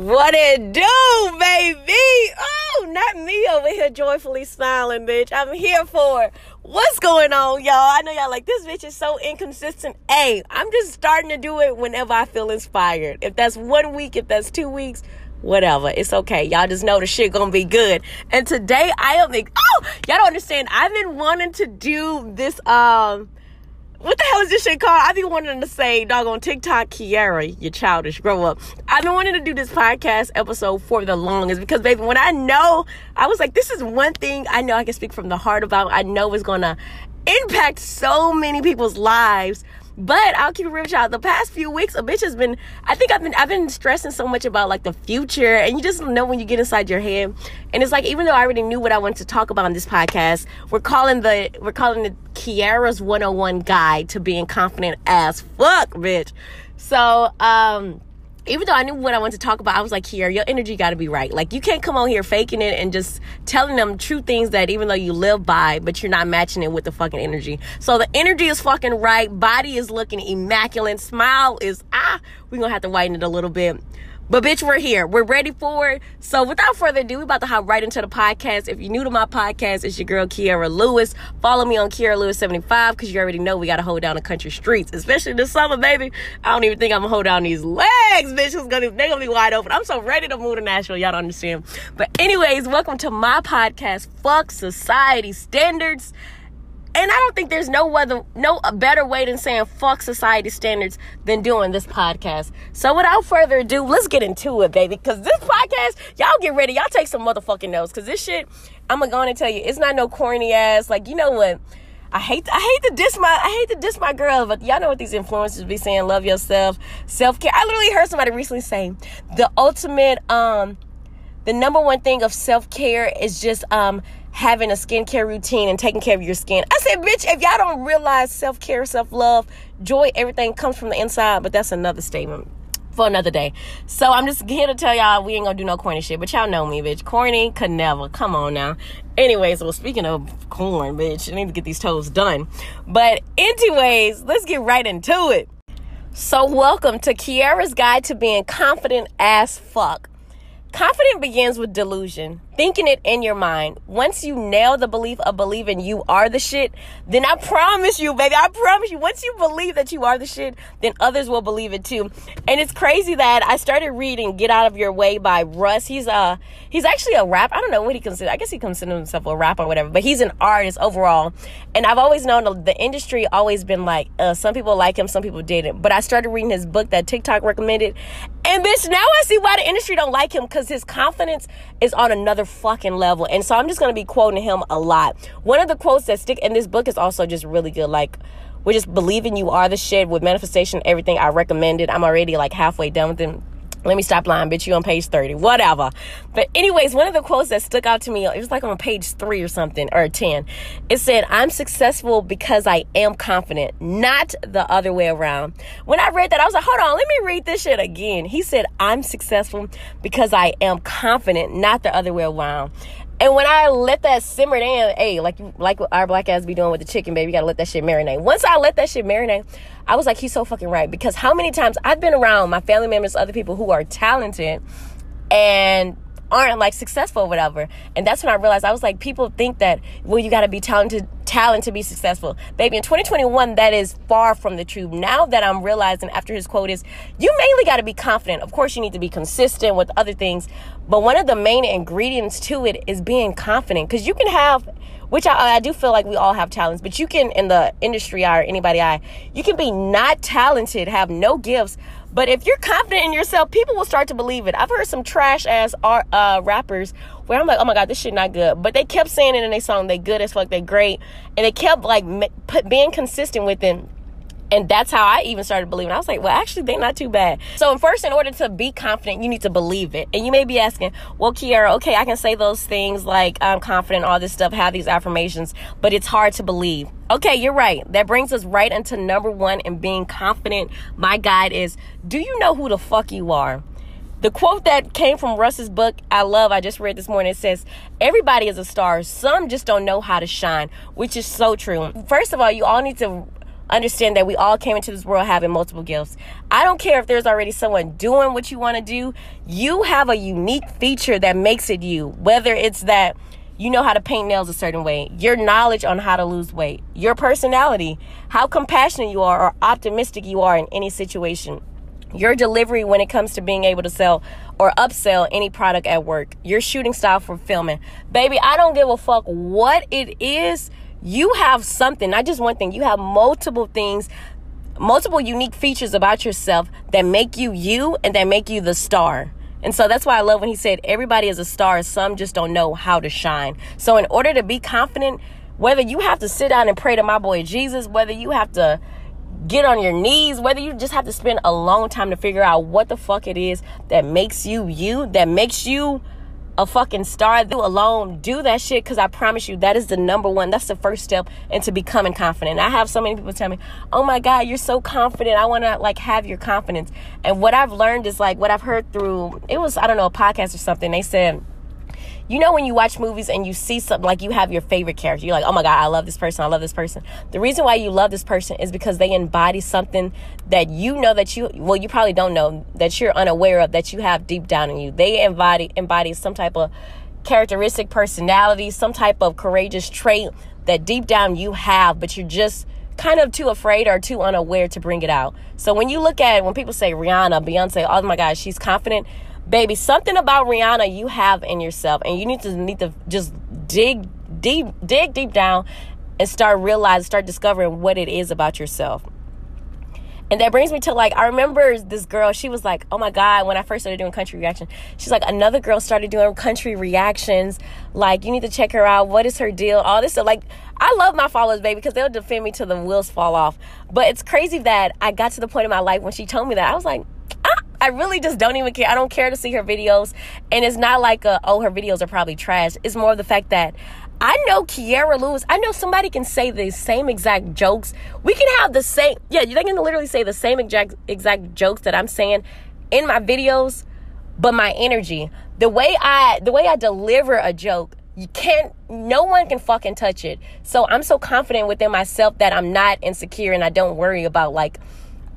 What it do, baby? Oh, not me over here joyfully smiling, bitch. I'm here for it. What's going on, y'all? I know y'all like, this bitch is so inconsistent. Hey, I'm just starting to do it whenever I feel inspired. If that's 1 week, if that's 2 weeks, whatever. It's okay. Y'all just know the shit gonna be good. And today, I am like, oh, y'all don't understand. I've been wanting to do this, what the hell is this shit called? I've been wanting to say, doggone TikTok, Kiara, you're childish, grow up. I've been wanting to do this podcast episode for the longest because, baby, when I know, I was like, this is one thing I know I can speak from the heart about. I know it's going to impact so many people's lives. But I'll keep it real with y'all. The past few weeks, a bitch has been, I've been stressing so much about like the future, and you just know when you get inside your head. And it's like, even though I already knew what I wanted to talk about on this podcast, we're calling it Kiara's 101 guide to being confident as fuck, bitch. So, even though I knew what I wanted to talk about, I was like, Kiara, your energy got to be right. Like, you can't come on here faking it and just telling them true things that even though you live by, but you're not matching it with the fucking energy. So the energy is fucking right. Body is looking immaculate. Smile is, we're going to have to whiten it a little bit. But, bitch, we're here. We're ready for it. So, without further ado, we're about to hop right into the podcast. If you're new to my podcast, it's your girl, Kiara Lewis. Follow me on Kiara Lewis 75 because you already know we got to hold down the country streets, especially this summer, baby. I don't even think I'm going to hold down these legs, bitch. They're going to be wide open. I'm so ready to move to Nashville. Y'all don't understand. But anyways, welcome to my podcast, Fuck Society Standards. And I don't think there's no better way than saying fuck society standards than doing this podcast. So without further ado, let's get into it, baby. Because this podcast, y'all get ready. Y'all take some motherfucking notes. Because this shit, I'm going to go on and tell you, it's not no corny ass. Like, you know what? I hate to diss my girl, but y'all know what these influencers be saying. Love yourself, self-care. I literally heard somebody recently say the number one thing of self-care is just having a skincare routine and taking care of your skin. I said, bitch, if y'all don't realize self-care, self-love, joy, everything comes from the inside, but that's another statement for another day. So I'm just here to tell y'all we ain't gonna do no corny shit, but y'all know me, bitch. Corny could never. Come on now. Anyways, well, speaking of corn, bitch, I need to get these toes done. But anyways, let's get right into it. So welcome to Kiara's Guide to Being Confident as Fuck. Confidence begins with delusion, thinking it in your mind. Once you nail the belief of believing you are the shit, then I promise you, baby, once you believe that you are the shit, then others will believe it too. And it's crazy that I started reading Get Out of Your Way by Russ. He's actually a rapper. I don't know what he considers. I guess he considers himself a rapper or whatever, but he's an artist overall. And I've always known the industry always been like, some people like him, some people didn't. But I started reading his book that TikTok recommended. And bitch, now I see why the industry don't like him, because his confidence is on another fucking level. And so I'm just going to be quoting him a lot. One of the quotes that stick in this book is also just really good. Like, we're just believing you are the shit with manifestation, everything I recommended. I'm already like halfway done with him. Let me stop lying, bitch. You on page 30, whatever. But anyways, one of the quotes that stuck out to me, it was like on page 3 or something, or 10. It said, I'm successful because I am confident, not the other way around. When I read that, I was like, hold on, let me read this shit again. He said, I'm successful because I am confident, not the other way around. And when I let that simmer down, hey, like what our black ass be doing with the chicken, baby, you gotta let that shit marinate. Once I let that shit marinate, I was like, he's so fucking right. Because how many times I've been around my family members, other people who are talented and aren't like successful or whatever. And that's when I realized, I was like, people think that, well, you gotta be talented to be successful. Baby, in 2021, that is far from the truth. Now that I'm realizing after his quote is, you mainly gotta be confident. Of course, you need to be consistent with other things, but one of the main ingredients to it is being confident. Because you can have, which I do feel like we all have talents, but you can, in the industry or anybody, you can be not talented, have no gifts, but if you're confident in yourself, people will start to believe it. I've heard some trash ass rappers where I'm like, oh my God, this shit not good. But they kept saying it in their song, they good as fuck, they great. And they kept like being consistent with it. And that's how I even started believing. I was like, well, actually, they're not too bad. So first, in order to be confident, you need to believe it. And you may be asking, well, Kiara, okay, I can say those things like I'm confident, all this stuff, have these affirmations, but it's hard to believe. Okay, you're right. That brings us right into number one in being confident. My guide is, do you know who the fuck you are? The quote that came from Russ's book, I just read this morning, it says, everybody is a star. Some just don't know how to shine, which is so true. First of all, you all need to understand that we all came into this world having multiple gifts. I don't care if there's already someone doing what you want to do. You have a unique feature that makes it you, whether it's that you know how to paint nails a certain way, your knowledge on how to lose weight, your personality, how compassionate you are or optimistic you are in any situation, your delivery when it comes to being able to sell or upsell any product at work, your shooting style for filming. Baby, I don't give a fuck what it is. You have something, not just one thing. You have multiple things, multiple unique features about yourself that make you you and that make you the star. And so that's why I love when he said everybody is a star. Some just don't know how to shine. So in order to be confident, whether you have to sit down and pray to my boy Jesus, whether you have to get on your knees, whether you just have to spend a long time to figure out what the fuck it is that makes you you, that makes you a fucking star, you alone, do that shit, because I promise you that is the number one. That's the first step into becoming confident. I have so many people tell me, oh my God, you're so confident. I want to like have your confidence. And what I've learned is like what I've heard through, it was, I don't know, a podcast or something. They said, you know, when you watch movies and you see something, like you have your favorite character, you're like, oh my God, I love this person. I love this person. The reason why you love this person is because they embody something that you know that you, well, you probably don't know, that you're unaware of, that you have deep down in you. They embody some type of characteristic, personality, some type of courageous trait that deep down you have, but you're just kind of too afraid or too unaware to bring it out. So when you look at it, when people say Rihanna, Beyonce, oh my God, she's confident. Baby, something about Rihanna you have in yourself, and you need to just dig deep down and start discovering what it is about yourself. And that brings me to, like, I remember this girl, she was like, oh my God, when I first started doing country reaction, she's like, another girl started doing country reactions. Like, you need to check her out. What is her deal? All this stuff. Like, I love my followers, baby, because they'll defend me till the wheels fall off. But it's crazy that I got to the point in my life when she told me that, I was like, I really just don't even care. I don't care to see her videos. And it's not like, her videos are probably trash. It's more of the fact that I know Kiara Lewis. I know somebody can say the same exact jokes. We can have the same. Yeah, they can literally say the same exact jokes that I'm saying in my videos. But my energy, the way I deliver a joke, no one can fucking touch it. So I'm so confident within myself that I'm not insecure and I don't worry about, like,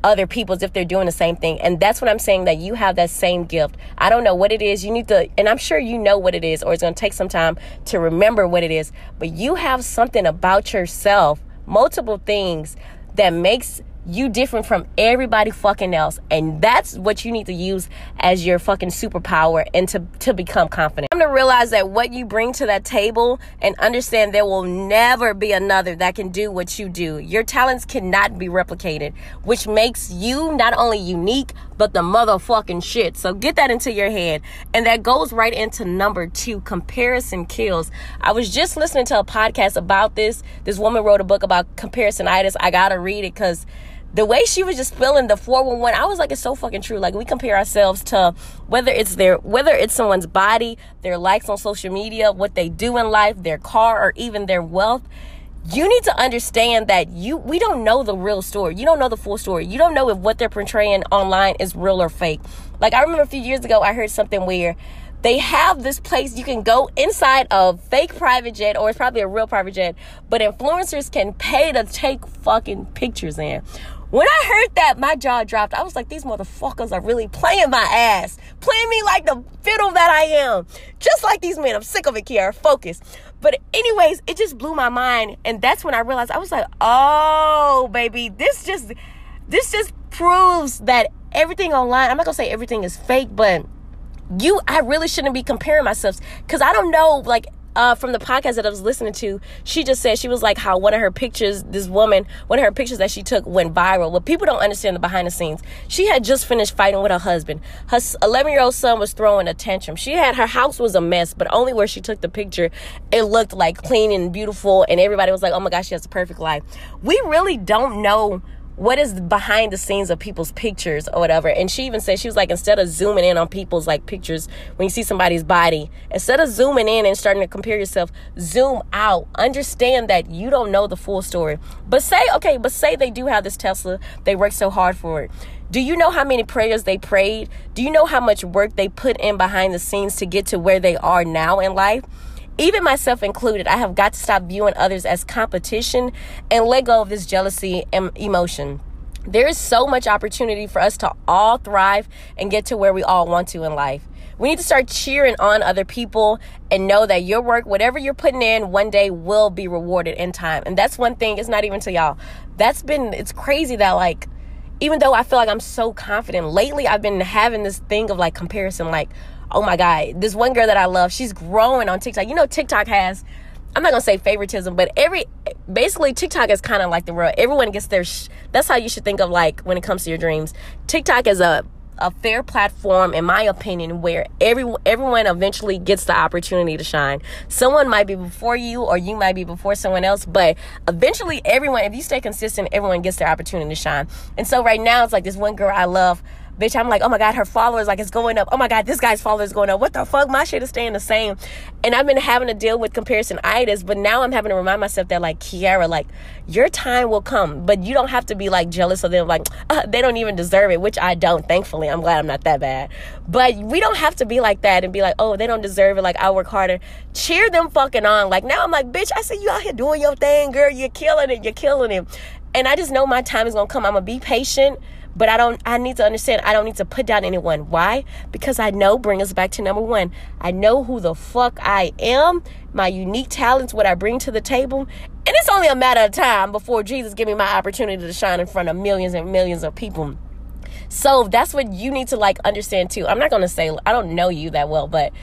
other people's if they're doing the same thing. And that's what I'm saying, that you have that same gift. I don't know what it is. You need to, and I'm sure you know what it is, or it's going to take some time to remember what it is, but you have something about yourself, multiple things that makes you different from everybody fucking else. And that's what you need to use as your fucking superpower and to become confident. I'm going to realize that what you bring to that table, and understand there will never be another that can do what you do. Your talents cannot be replicated, which makes you not only unique, but the motherfucking shit. So get that into your head. And that goes right into number 2, comparison kills. I was just listening to a podcast about this. This woman wrote a book about comparisonitis. I got to read it because the way she was just spilling the 411, I was like, it's so fucking true. Like, we compare ourselves to whether it's someone's body, their likes on social media, what they do in life, their car, or even their wealth. You need to understand that we don't know the real story. You don't know the full story. You don't know if what they're portraying online is real or fake. Like, I remember a few years ago, I heard something where they have this place you can go inside a fake private jet, or it's probably a real private jet, but influencers can pay to take fucking pictures in. When I heard that, my jaw dropped. I was like, these motherfuckers are really playing my ass. Playing me like the fiddle that I am. Just like these men. I'm sick of it, Kiara. Focus. But anyways, it just blew my mind. And that's when I realized, I was like, oh, baby, this just proves that everything online, I'm not going to say everything is fake, but I really shouldn't be comparing myself. Because I don't know, like, from the podcast that I was listening to, she just said, she was like, how one of her pictures that she took went viral. Well, people don't understand the behind the scenes. She had just finished fighting with her husband. Her 11-year-old son was throwing a tantrum. Her house was a mess, but only where she took the picture, it looked like clean and beautiful, and everybody was like, oh my gosh, she has a perfect life. We really don't know what is behind the scenes of people's pictures or whatever. And she even said, she was like, instead of zooming in on people's, like, pictures, when you see somebody's body, instead of zooming in and starting to compare yourself, zoom out. Understand that you don't know the full story. But say they do have this Tesla, they work so hard for it. Do you know how many prayers they prayed? Do you know how much work they put in behind the scenes to get to where they are now in life? even myself included, I have got to stop viewing others as competition and let go of this jealousy and emotion. There is so much opportunity for us to all thrive and get to where we all want to in life. We need to start cheering on other people and know that your work, whatever you're putting in, one day will be rewarded in time. And that's one thing. It's not even to y'all. It's crazy that, like, even though I feel like I'm so confident lately, I've been having this thing of like comparison, like, oh my God, this one girl that I love, she's growing on TikTok. You know, TikTok has, I'm not going to say favoritism, but basically TikTok is kind of like the world. Everyone gets their, that's how you should think of, like, when it comes to your dreams. TikTok is a fair platform, in my opinion, where everyone eventually gets the opportunity to shine. Someone might be before you, or you might be before someone else, but eventually everyone, if you stay consistent, everyone gets their opportunity to shine. And so right now, it's like this one girl I love, bitch, I'm like, oh my God, her followers, like, it's going up. Oh my God, this guy's followers going up. What the fuck? My shit is staying the same. And I've been having to deal with comparison-itis, but now I'm having to remind myself that, like, Kiara, like, your time will come, but you don't have to be, like, jealous of them. Like, they don't even deserve it, which I don't, thankfully. I'm glad I'm not that bad. But we don't have to be like that and be like, oh, they don't deserve it. Like, I work harder. Cheer them fucking on. Like, now I'm like, bitch, I see you out here doing your thing, girl. You're killing it. You're killing it. And I just know my time is going to come. I'm going to be patient. But I need to understand, I don't need to put down anyone. Why? Because I know, bring us back to number one, I know who the fuck I am, my unique talents, what I bring to the table. And it's only a matter of time before Jesus give me my opportunity to shine in front of millions and millions of people. So that's what you need to, like, understand too. I'm not going to say, I don't know you that well, but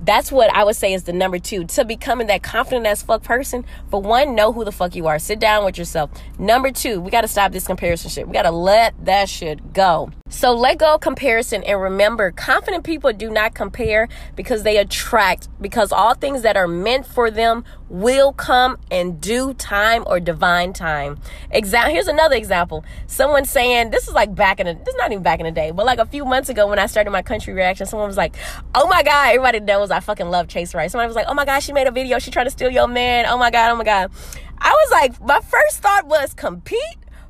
that's what I would say is the number two to becoming that confident as fuck person. For one, know who the fuck you are. Sit down with yourself. Number two, we got to stop this comparison shit. We got to let that shit go. So let go of comparison and remember, confident people do not compare because they attract, because all things that are meant for them will come in due time or divine time. Here's another example. Someone saying, this is like this is not even back in the day, but like a few months ago when I started my country reaction, someone was like, oh my God, everybody knows I fucking love Chase Wright. Somebody was like, oh my God, she made a video, she tried to steal your man. Oh my God, oh my God. I was like, my first thought was compete?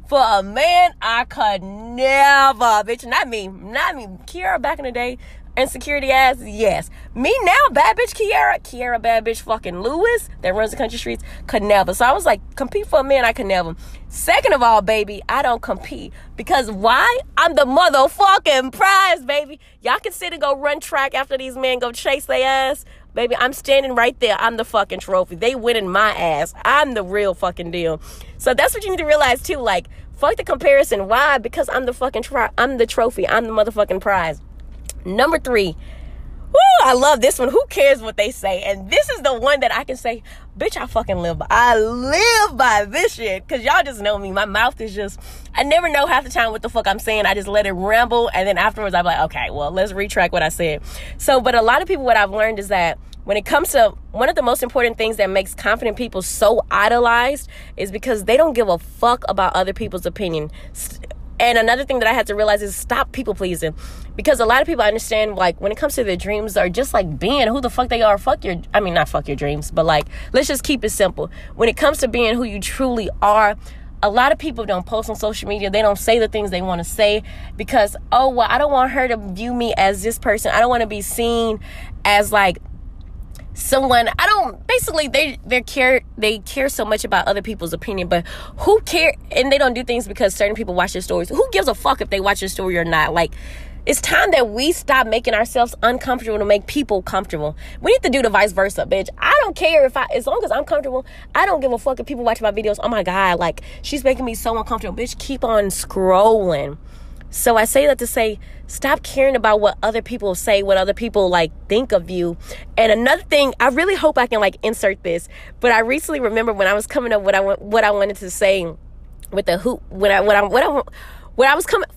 For a man, I could never, bitch. Not me. Kiara back in the day, insecurity ass, yes. Me now, bad bitch Kiara bad bitch fucking Lewis that runs the country streets, could never. So I was like, compete for a man, I could never. Second of all, baby, I don't compete. Because why? I'm the motherfucking prize, baby. Y'all can sit and go run track after these men, go chase their ass. Baby, I'm standing right there. I'm the fucking trophy. They winning my ass. I'm the real fucking deal. So that's what you need to realize too. Like, fuck the comparison. Why? Because I'm the fucking I'm the trophy. I'm the motherfucking prize. Number three. Woo, I love this one. Who cares what they say? And this is the one that I can say, bitch, I fucking live by. I live by this shit. Because y'all just know me. My mouth is just, I never know half the time what the fuck I'm saying. I just let it ramble. And then afterwards, I'm like, okay, well, let's retract what I said. So, but a lot of people, what I've learned is that when it comes to one of the most important things that makes confident people so idolized is because they don't give a fuck about other people's opinion. And another thing that I had to realize is stop people pleasing, because a lot of people understand, like, when it comes to their dreams are just like being who the fuck they are. Not fuck your dreams, but like, let's just keep it simple. When it comes to being who you truly are, a lot of people don't post on social media. They don't say the things they want to say because, oh, well, I don't want her to view me as this person. I don't want to be seen as like someone. Basically they care so much about other people's opinion, but who care? And they don't do things because certain people watch their stories. Who gives a fuck if they watch your story or not? Like, it's time that we stop making ourselves uncomfortable to make people comfortable. We need to do the vice versa, bitch. I don't care as long as I'm comfortable. I don't give a fuck if people watch my videos. Oh my God, like, she's making me so uncomfortable. Bitch, keep on scrolling. So I say that to say, stop caring about what other people say, what other people like think of you. And another thing, I really hope I can like insert this, but I recently remembered when I was coming up what I wanted to say with the hoop when I was coming.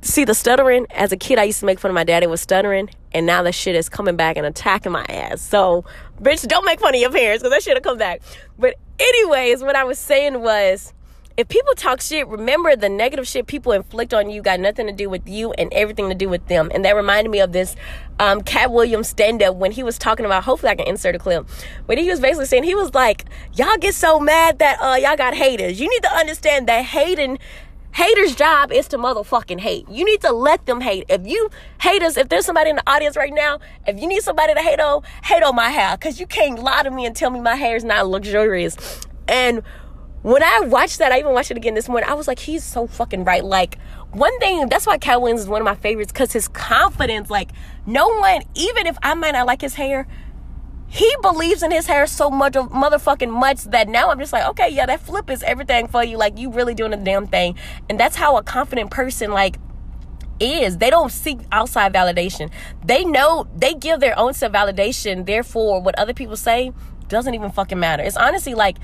See, the stuttering, as a kid, I used to make fun of my daddy was stuttering, and now that shit is coming back and attacking my ass. So, bitch, don't make fun of your parents because that shit'll come back. But anyways, what I was saying was, if people talk shit, remember the negative shit people inflict on you got nothing to do with you and everything to do with them. And that reminded me of this Katt Williams stand-up when he was talking about, hopefully I can insert a clip, but he was basically saying, he was like, y'all get so mad that y'all got haters. You need to understand that hating Haters' job is to motherfucking hate. You need to let them hate. If you hate us, if there's somebody in the audience right now, if you need somebody to hate on my hair, because you can't lie to me and tell me my hair is not luxurious. And when I watched that, I even watched it again this morning, I was like, he's so fucking right. Like, one thing, that's why Katt Williams is one of my favorites, because his confidence, like, no one, even if I might not like his hair, he believes in his hair so much, motherfucking much, that now I'm just like, okay, yeah, that flip is everything for you. Like, you really doing the damn thing. And that's how a confident person, like, is. They don't seek outside validation. They know, they give their own self-validation. Therefore, what other people say doesn't even fucking matter. It's honestly like,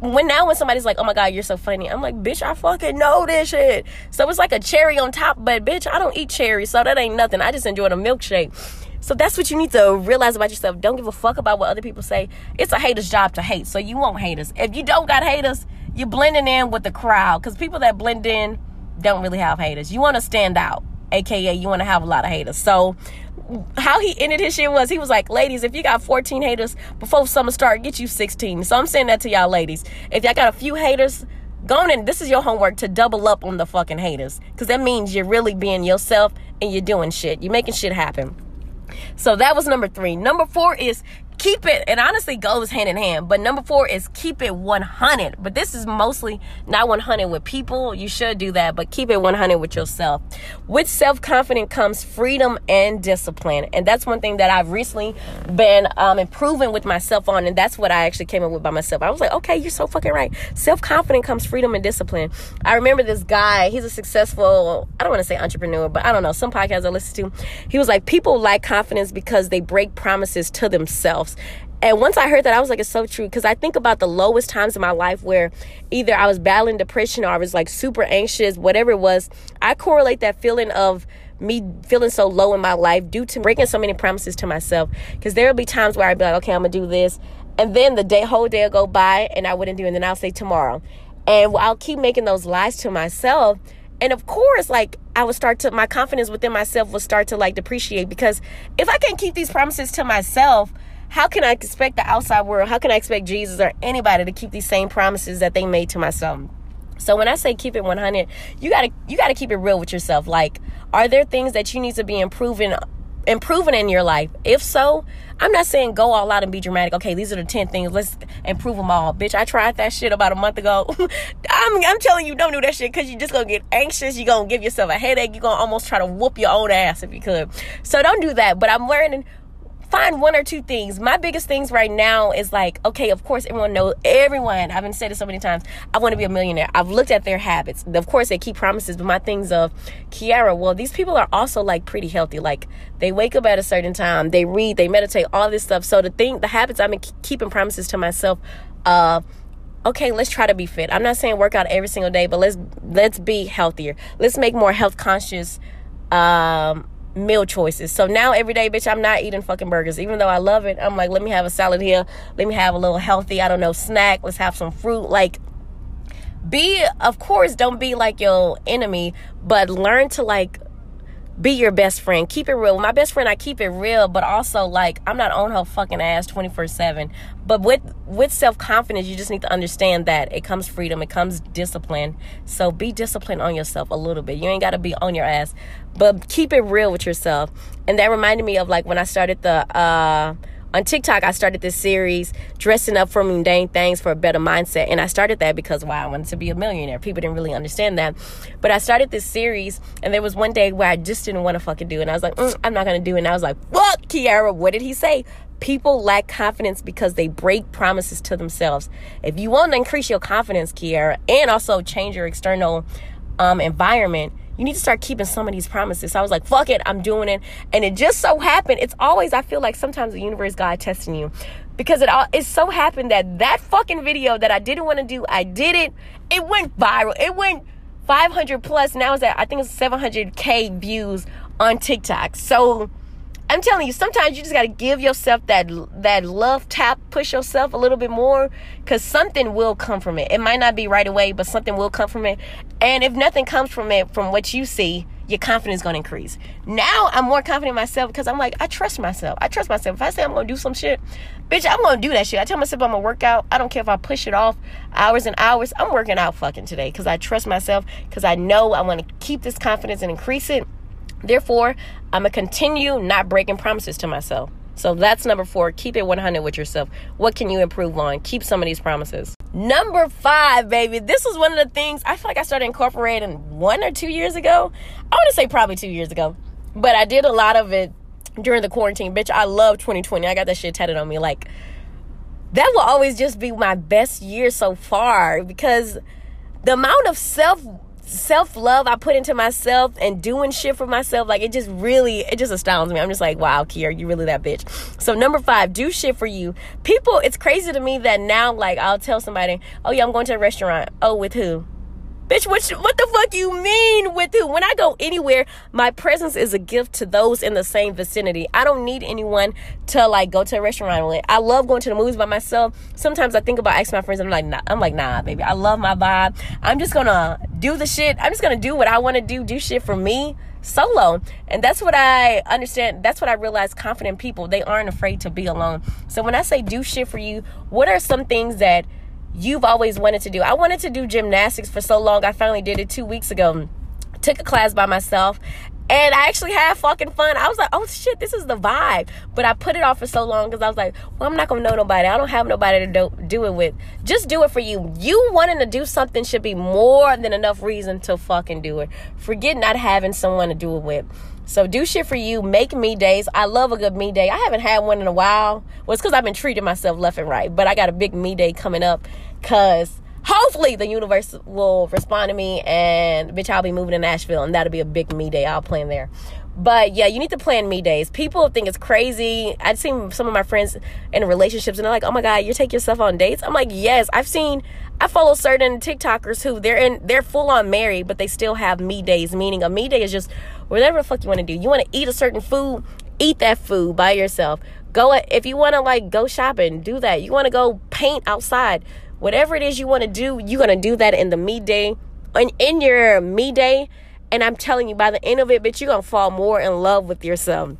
when somebody's like, oh my God, you're so funny, I'm like, bitch, I fucking know this shit. So it's like a cherry on top, but bitch, I don't eat cherries, so that ain't nothing. I just enjoyed a milkshake. So that's what you need to realize about yourself. Don't give a fuck about what other people say. It's a hater's job to hate, so you won't hate us. If you don't got haters, you're blending in with the crowd, because people that blend in don't really have haters. You want to stand out, aka you want to have a lot of haters. So how he ended his shit was, he was like, ladies, if you got 14 haters, before summer start, get you 16. So I'm saying that to y'all ladies. If y'all got a few haters, go on, and this is your homework, to double up on the fucking haters, because that means you're really being yourself and you're doing shit. You're making shit happen. So that was number 3. Number 4 is keep it, and honestly goes hand in hand, but number 4 is keep it 100. But this is mostly not 100 with people. You should do that, but keep it 100 with yourself. With self-confidence comes freedom and discipline. And that's one thing that I've recently been improving with myself on. And that's what I actually came up with by myself. I was like, okay, you're so fucking right. Self-confidence comes freedom and discipline. I remember this guy, he's a successful, I don't want to say entrepreneur, but I don't know, some podcasts I listen to, he was like, people like confidence because they break promises to themselves. And once I heard that, I was like, it's so true, because I think about the lowest times in my life where either I was battling depression or I was like super anxious, whatever it was. I correlate that feeling of me feeling so low in my life due to breaking so many promises to myself, because there will be times where I'd be like, okay, I'm gonna do this, and then the whole day will go by and I wouldn't do it, and then I'll say tomorrow, and I'll keep making those lies to myself. And of course, like, I would start to, my confidence within myself would start to like depreciate, because if I can't keep these promises to myself, how can I expect the outside world? How can I expect Jesus or anybody to keep these same promises that they made to myself? So when I say keep it 100, you gotta keep it real with yourself. Like, are there things that you need to be improving in your life? If so, I'm not saying go all out and be dramatic. Okay, these are the 10 things. Let's improve them all. Bitch, I tried that shit about a month ago. I'm telling you, don't do that shit, because you're just going to get anxious. You're going to give yourself a headache. You're going to almost try to whoop your own ass if you could. So don't do that. But I'm learning, find one or two things. My biggest things right now is like, okay, of course, everyone, I've been saying this so many times, I want to be a millionaire. I've looked at their habits. Of course, they keep promises, but my things of Kiara, well, these people are also like pretty healthy. Like, they wake up at a certain time, they read, they meditate, all this stuff. So the habits I've been keeping promises to myself, okay, let's try to be fit. I'm not saying work out every single day, but let's be healthier. Let's make more health conscious, meal choices. So now every day, bitch, I'm not eating fucking burgers, even though I love it. I'm like, let me have a salad here, let me have a little healthy, I don't know, snack, let's have some fruit. Like, be, of course, don't be like your enemy, but learn to like be your best friend. Keep it real. With my best friend, I keep it real, but also like, I'm not on her fucking ass 24/7. But with self-confidence, you just need to understand that it comes freedom, it comes discipline. So be disciplined on yourself a little bit. You ain't got to be on your ass, but keep it real with yourself. And that reminded me of like when I started on TikTok, I started this series, Dressing Up for Mundane Things for a Better Mindset. And I started that because, wow, I wanted to be a millionaire. People didn't really understand that. But I started this series, and there was one day where I just didn't want to fucking do it. And I was like, I'm not going to do it. And I was like, fuck, Kiara, what did he say? People lack confidence because they break promises to themselves. If you want to increase your confidence, Kiara, and also change your external environment, you need to start keeping some of these promises. So I was like, fuck it, I'm doing it. And it just so happened, it's always, I feel like sometimes the universe, God testing you. Because it so happened that fucking video that I didn't want to do, I did it. It went viral. It went 500 plus. Now it's at, I think it's 700K views on TikTok. So I'm telling you, sometimes you just got to give yourself that love tap, push yourself a little bit more, because something will come from it. It might not be right away, but something will come from it. And if nothing comes from it, from what you see, your confidence is going to increase. Now I'm more confident in myself because I'm like, I trust myself. I trust myself. If I say I'm going to do some shit, bitch, I'm going to do that shit. I tell myself I'm going to work out. I don't care if I push it off hours and hours. I'm working out fucking today because I trust myself, because I know I want to keep this confidence and increase it. Therefore, I'm going to continue not breaking promises to myself. So that's number 4. Keep it 100 with yourself. What can you improve on? Keep some of these promises. Number 5, baby. This is one of the things I feel like I started incorporating 1 or 2 years ago. I want to say probably 2 years ago. But I did a lot of it during the quarantine. Bitch, I love 2020. I got that shit tatted on me. Like, that will always just be my best year so far. Because the amount of self-love I put into myself and doing shit for myself, like, it just astounds me. I'm just like, wow, Kiara, you really that bitch. So number 5, do shit for you. People, it's crazy to me that now, like, I'll tell somebody, oh yeah, I'm going to a restaurant. Oh, with who? Bitch, what the fuck you mean with who? When I go anywhere, my presence is a gift to those in the same vicinity. I don't need anyone to, like, go to a restaurant with. I love going to the movies by myself. Sometimes I think about asking my friends, and I'm like, nah, baby. I love my vibe. I'm just going to do the shit. I'm just going to do what I want to do shit for me solo. And that's what I understand. That's what I realized. Confident people, they aren't afraid to be alone. So when I say do shit for you, what are some things that you've always wanted to do? I wanted to do gymnastics for so long. I finally did it 2 weeks ago. Took a class by myself. And I actually had fucking fun. I was like, oh shit, this is the vibe. But I put it off for so long because I was like, well, I'm not going to know nobody. I don't have nobody to do it with. Just do it for you. You wanting to do something should be more than enough reason to fucking do it. Forget not having someone to do it with. So do shit for you. Make me days. I love a good me day. I haven't had one in a while. Well, it's because I've been treating myself left and right. But I got a big me day coming up because hopefully the universe will respond to me, and bitch, I'll be moving to Nashville, and that'll be a big me day. I'll plan there. But yeah, you need to plan me days. People think it's crazy. I've seen some of my friends in relationships and they're like, oh my God, you take yourself on dates? I'm like, yes. I follow certain TikTokers who they're full on married, but they still have me days. Meaning a me day is just whatever the fuck you want to do. You want to eat a certain food, eat that food by yourself. If you want to, like, go shopping, do that. You want to go paint outside. Whatever it is you want to do, you're going to do that in the me day, in your me day. And I'm telling you, by the end of it, bitch, you're going to fall more in love with yourself.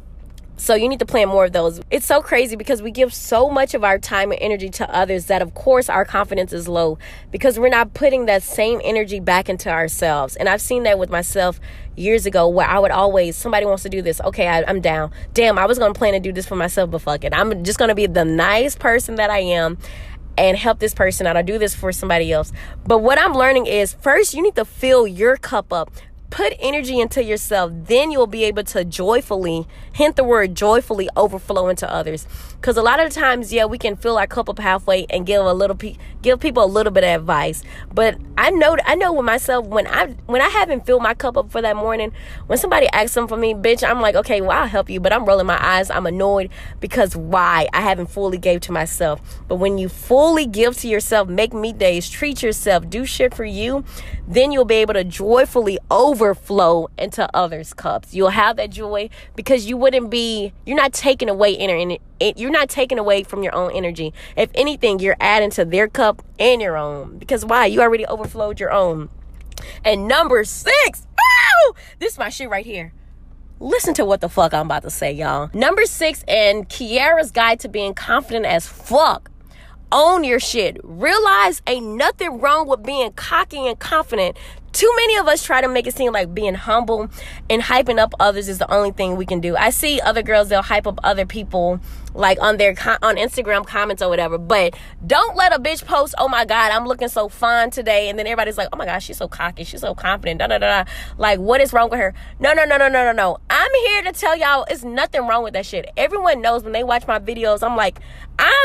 So you need to plan more of those. It's so crazy because we give so much of our time and energy to others that, of course, our confidence is low because we're not putting that same energy back into ourselves. And I've seen that with myself years ago where I would always, somebody wants to do this. Okay, I'm down. Damn, I was going to plan to do this for myself, but fuck it. I'm just going to be the nice person that I am and help this person out. I do this for somebody else. But what I'm learning is, first, you need to fill your cup up. Put energy into yourself. Then you'll be able to joyfully, hint the word joyfully, overflow into others. Because a lot of the times, yeah, we can fill our cup up halfway and give people a little bit of advice. But I know with myself, when I haven't filled my cup up for that morning, when somebody asks them for me, bitch, I'm like, okay, well, I'll help you. But I'm rolling my eyes. I'm annoyed because why? I haven't fully gave to myself. But when you fully give to yourself, make me days, treat yourself, do shit for you, then you'll be able to joyfully overflow into others' cups. You'll have that joy because you're not taking away you're not taking away from your own energy. If anything, you're adding to their cup and your own. Because why? You already overflowed your own. And number 6, woo! This is my shit right here. Listen to what the fuck I'm about to say, y'all. Number 6 and Kiara's guide to being confident as fuck. Own your shit. Realize ain't nothing wrong with being cocky and confident. Too many of us try to make it seem like being humble and hyping up others is the only thing we can do. I see other girls, they'll hype up other people, like on their on Instagram comments or whatever. But don't let a bitch post, oh my God, I'm looking so fine today. And then everybody's like, oh my God, she's so cocky. She's so confident. Da-da-da-da. Like, what is wrong with her? No. I'm here to tell y'all it's nothing wrong with that shit. Everyone knows when they watch my videos, I'm like,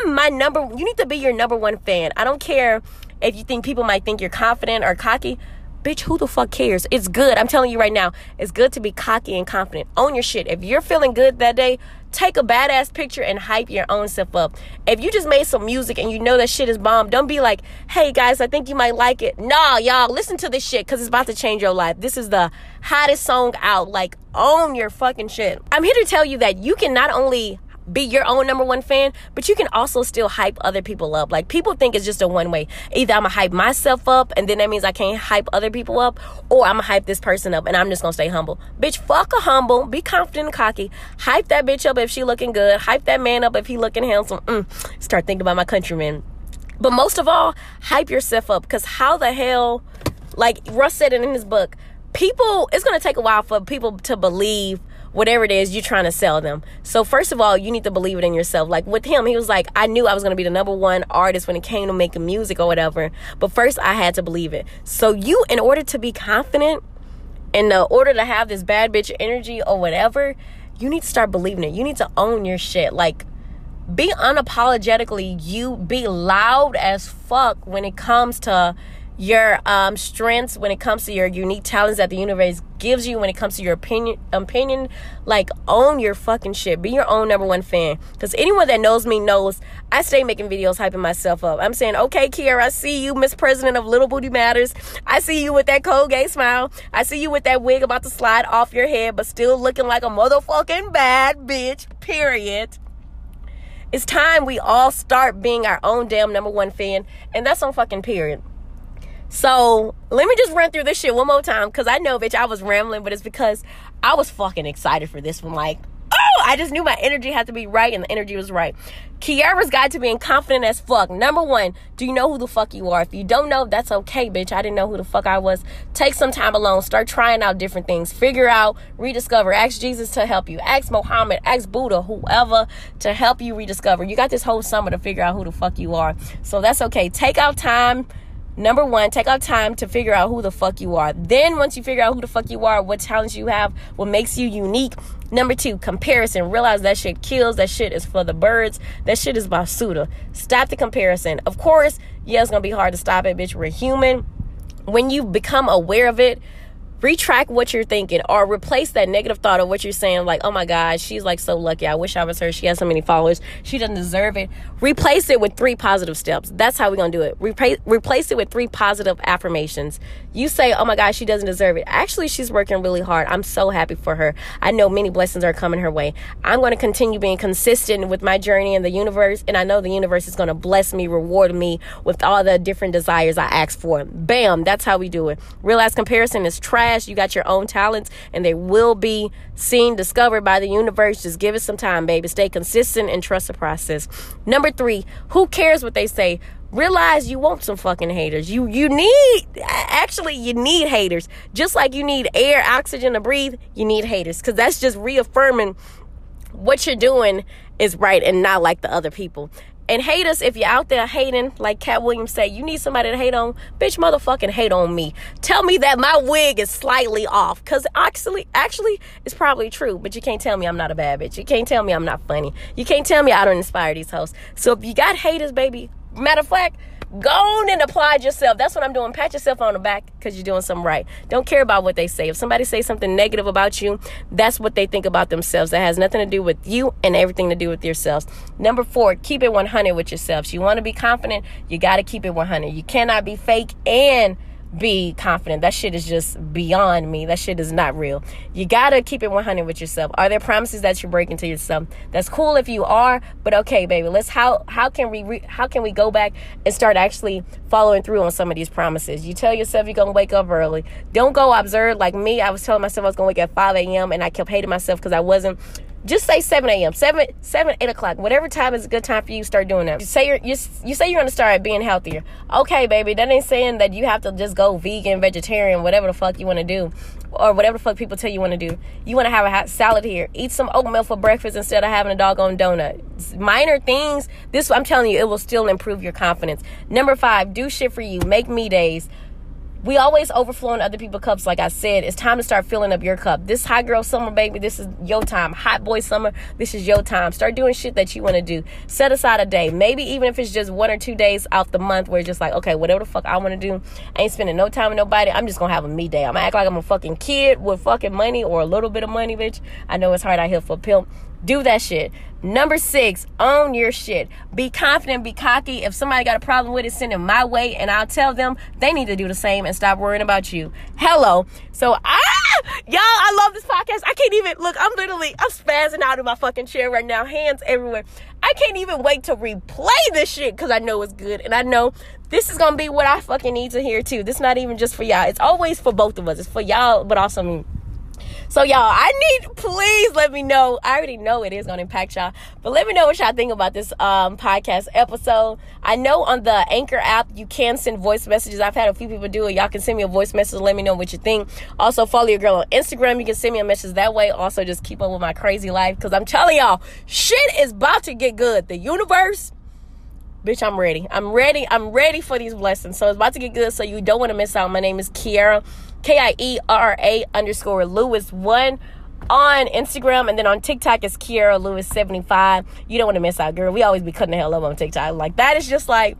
you need to be your number one fan. I don't care if you think people might think you're confident or cocky. Bitch, who the fuck cares? It's good. I'm telling you right now, it's good to be cocky and confident. Own your shit. If you're feeling good that day, take a badass picture and hype your own self up. If you just made some music and you know that shit is bomb, don't be like, hey guys, I think you might like it. Nah, y'all, listen to this shit because it's about to change your life. This is the hottest song out. Like, own your fucking shit. I'm here to tell you that you can not only be your own number one fan, but you can also still hype other people up. Like, people think it's just a one way. Either I'm gonna hype myself up and then that means I can't hype other people up, or I'm gonna hype this person up and I'm just gonna stay humble. Bitch, fuck a humble. Be confident and cocky. Hype that bitch up if she looking good. Hype that man up if he looking handsome. Start thinking about my countrymen. But most of all, hype yourself up, because how the hell, like Russ said it in his book, people, it's going to take a while for people to believe whatever it is you're trying to sell them. So first of all, you need to believe it in yourself. Like with him, he was like, I knew I was going to be the number one artist when it came to making music or whatever, but first I had to believe it. So you, in order to be confident, in order to have this bad bitch energy or whatever, you need to start believing it. You need to own your shit. Like, be unapologetically you. Be loud as fuck when it comes to your strengths, when it comes to your unique talents that the universe gives you, when it comes to your opinion. Like, own your fucking shit. Be your own number one fan, because anyone that knows me knows I stay making videos hyping myself up. I'm saying, okay, Kiara, I see you, Miss President of Little Booty Matters. I see you with that cold gay smile. I see you with that wig about to slide off your head, but still looking like a motherfucking bad bitch, period. It's time we all start being our own damn number one fan, and that's on fucking period. So let me just run through this shit one more time, because I know, bitch, I was rambling, but it's because I was fucking excited for this one. Like, oh, I just knew my energy had to be right, and the energy was right. Kiara's guide to being confident as fuck. Number one, do you know who the fuck you are? If you don't know, that's okay, bitch. I didn't know who the fuck I was. Take some time alone. Start trying out different things. Figure out, rediscover. Ask Jesus to help you. Ask Muhammad, ask Buddha, whoever, to help you rediscover. You got this whole summer to figure out who the fuck you are. So that's okay. Take out time. Number one, take out time to figure out who the fuck you are. Then once you figure out who the fuck you are, what talents you have, what makes you unique. Number two, comparison. Realize that shit kills. That shit is for the birds. That shit is basura. Stop the comparison. Of course, yeah, it's going to be hard to stop it, bitch. We're human. When you become aware of it, retract what you're thinking, or replace that negative thought of what you're saying, like, oh my God, she's like so lucky. I wish I was her. She has so many followers. She doesn't deserve it. Replace it with 3 positive steps. That's how we're going to do it. Replace it with 3 positive affirmations. You say, oh my God, she doesn't deserve it. Actually, she's working really hard. I'm so happy for her. I know many blessings are coming her way. I'm going to continue being consistent with my journey in the universe, and I know the universe is going to bless me, reward me with all the different desires I ask for. Bam, that's how we do it. Realize comparison is trash. You got your own talents, and they will be seen, discovered by the universe. Just give it some time, baby. Stay consistent and trust the process. Number 3, who cares what they say? Realize you want some fucking haters. You need haters. Just like you need air, oxygen to breathe, you need haters, because that's just reaffirming what you're doing is right and not like the other people. And haters, if you're out there hating, like Katt Williams said, you need somebody to hate on. Bitch, motherfucking hate on me. Tell me that my wig is slightly off, because actually, it's probably true, but you can't tell me I'm not a bad bitch. You can't tell me I'm not funny. You can't tell me I don't inspire these hosts. So if you got haters, baby, matter of fact, go on and applaud yourself. That's what I'm doing. Pat yourself on the back, because you're doing something right. Don't care about what they say. If somebody says something negative about you, that's what they think about themselves. That has nothing to do with you and everything to do with yourselves. Number 4, keep it 100 with yourselves. You want to be confident, you got to keep it 100. You cannot be fake and be confident. That shit is just beyond me. That shit is not real. You gotta keep it 100 with yourself. Are there promises that you're breaking to yourself? That's cool if you are, but okay, baby, let's how can we go back and start actually following through on some of these promises? You tell yourself you're gonna wake up early. Don't go observe like me. I was telling myself I was gonna wake up at 5 a.m. and I kept hating myself because I wasn't. Just say 7 a.m., 8 o'clock. Whatever time is a good time for you, start doing that. You say you're going to start being healthier. Okay, baby, that ain't saying that you have to just go vegan, vegetarian, whatever the fuck you want to do, or whatever the fuck people tell you want to do. You want to have a hot salad here. Eat some oatmeal for breakfast instead of having a doggone donut. Minor things. This, I'm telling you, it will still improve your confidence. Number 5, do shit for you. Make me days. We always overflowing other people's cups. Like I said, it's time to start filling up your cup. This hot girl summer, baby, this is your time. Hot boy summer, this is your time. Start doing shit that you want to do. Set aside a day. Maybe even if it's just 1 or 2 days out the month where it's just like, okay, whatever the fuck I want to do. I ain't spending no time with nobody. I'm just going to have a me day. I'm going to act like I'm a fucking kid with fucking money or a little bit of money, bitch. I know it's hard out here for a pimp. Do that shit. Number 6, own your shit. Be confident, be cocky. If somebody got a problem with it, send it my way, and I'll tell them they need to do the same and stop worrying about you. Hello. So, y'all, I love this podcast. I can't even, look, I'm spazzing out in my fucking chair right now. Hands everywhere. I can't even wait to replay this shit because I know it's good, and I know this is going to be what I fucking need to hear, too. This is not even just for y'all. It's always for both of us. It's for y'all, but also me. So, y'all, please let me know. I already know it is going to impact y'all, but let me know what y'all think about this podcast episode. I know on the Anchor app, you can send voice messages. I've had a few people do it. Y'all can send me a voice message. Let me know what you think. Also, follow your girl on Instagram. You can send me a message that way. Also, just keep up with my crazy life, because I'm telling y'all, shit is about to get good. The universe, bitch, I'm ready. I'm ready for these blessings. So, it's about to get good, so you don't want to miss out. My name is Kiara. Kiera_Lewis1 on Instagram, and then on TikTok is Kiara Lewis 75. You don't want to miss out, girl. We always be cutting the hell up on TikTok. Like, that is just like,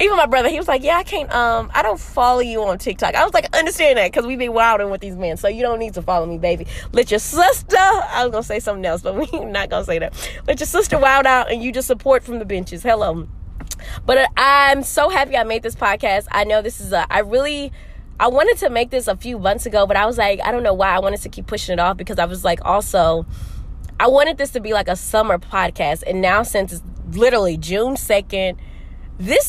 even my brother, he was like, yeah, I can't, I don't follow you on TikTok. I was like, understand that, because we be wilding with these men, so you don't need to follow me, baby. Let your sister, I was going to say something else, but we're not going to say that. Let your sister wild out, and you just support from the benches. Hello. But I'm so happy I made this podcast. I know this is I wanted to make this a few months ago, but I was like, I don't know why I wanted to keep pushing it off, because I was like, also, I wanted this to be like a summer podcast. And now, since it's literally June 2nd, if this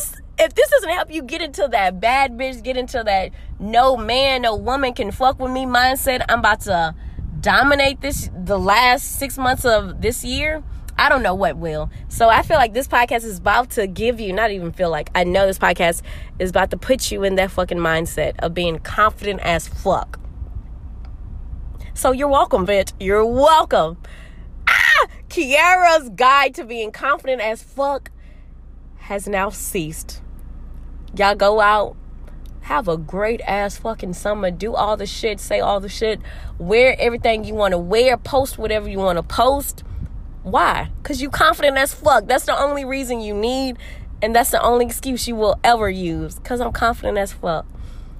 doesn't help you get into that bad bitch, get into that no man, no woman can fuck with me mindset, I'm about to dominate the last 6 months of this year. I don't know what will. So I feel like this podcast is about to give you, not even feel like, I know this podcast is about to put you in that fucking mindset of being confident as fuck. So you're welcome, bitch. You're welcome. Kiara's guide to being confident as fuck has now ceased. Y'all go out. Have a great ass fucking summer. Do all the shit. Say all the shit. Wear everything you want to wear. Post whatever you want to post. Why? Because you confident as fuck. That's the only reason you need, and that's the only excuse you will ever use, because I'm confident as fuck.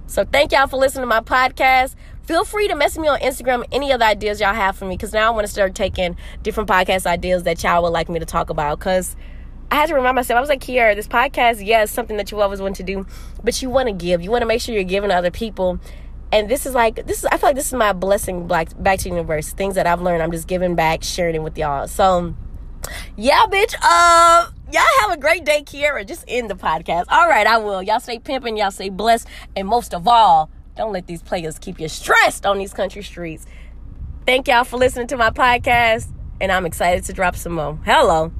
So thank y'all for listening to my podcast. Feel free to message me on Instagram any other ideas y'all have for me, because now I want to start taking different podcast ideas that y'all would like me to talk about, because I had to remind myself, I was like, Kiara, this podcast, yeah, it's something that you always want to do, but you want to give. You want to make sure you're giving to other people. And I feel like this is my blessing back to the universe. Things that I've learned, I'm just giving back, sharing it with y'all. So, yeah, bitch. Y'all have a great day, Kiara. Just end the podcast. All right, I will. Y'all stay pimping. Y'all stay blessed. And most of all, don't let these players keep you stressed on these country streets. Thank y'all for listening to my podcast. And I'm excited to drop some more. Hello.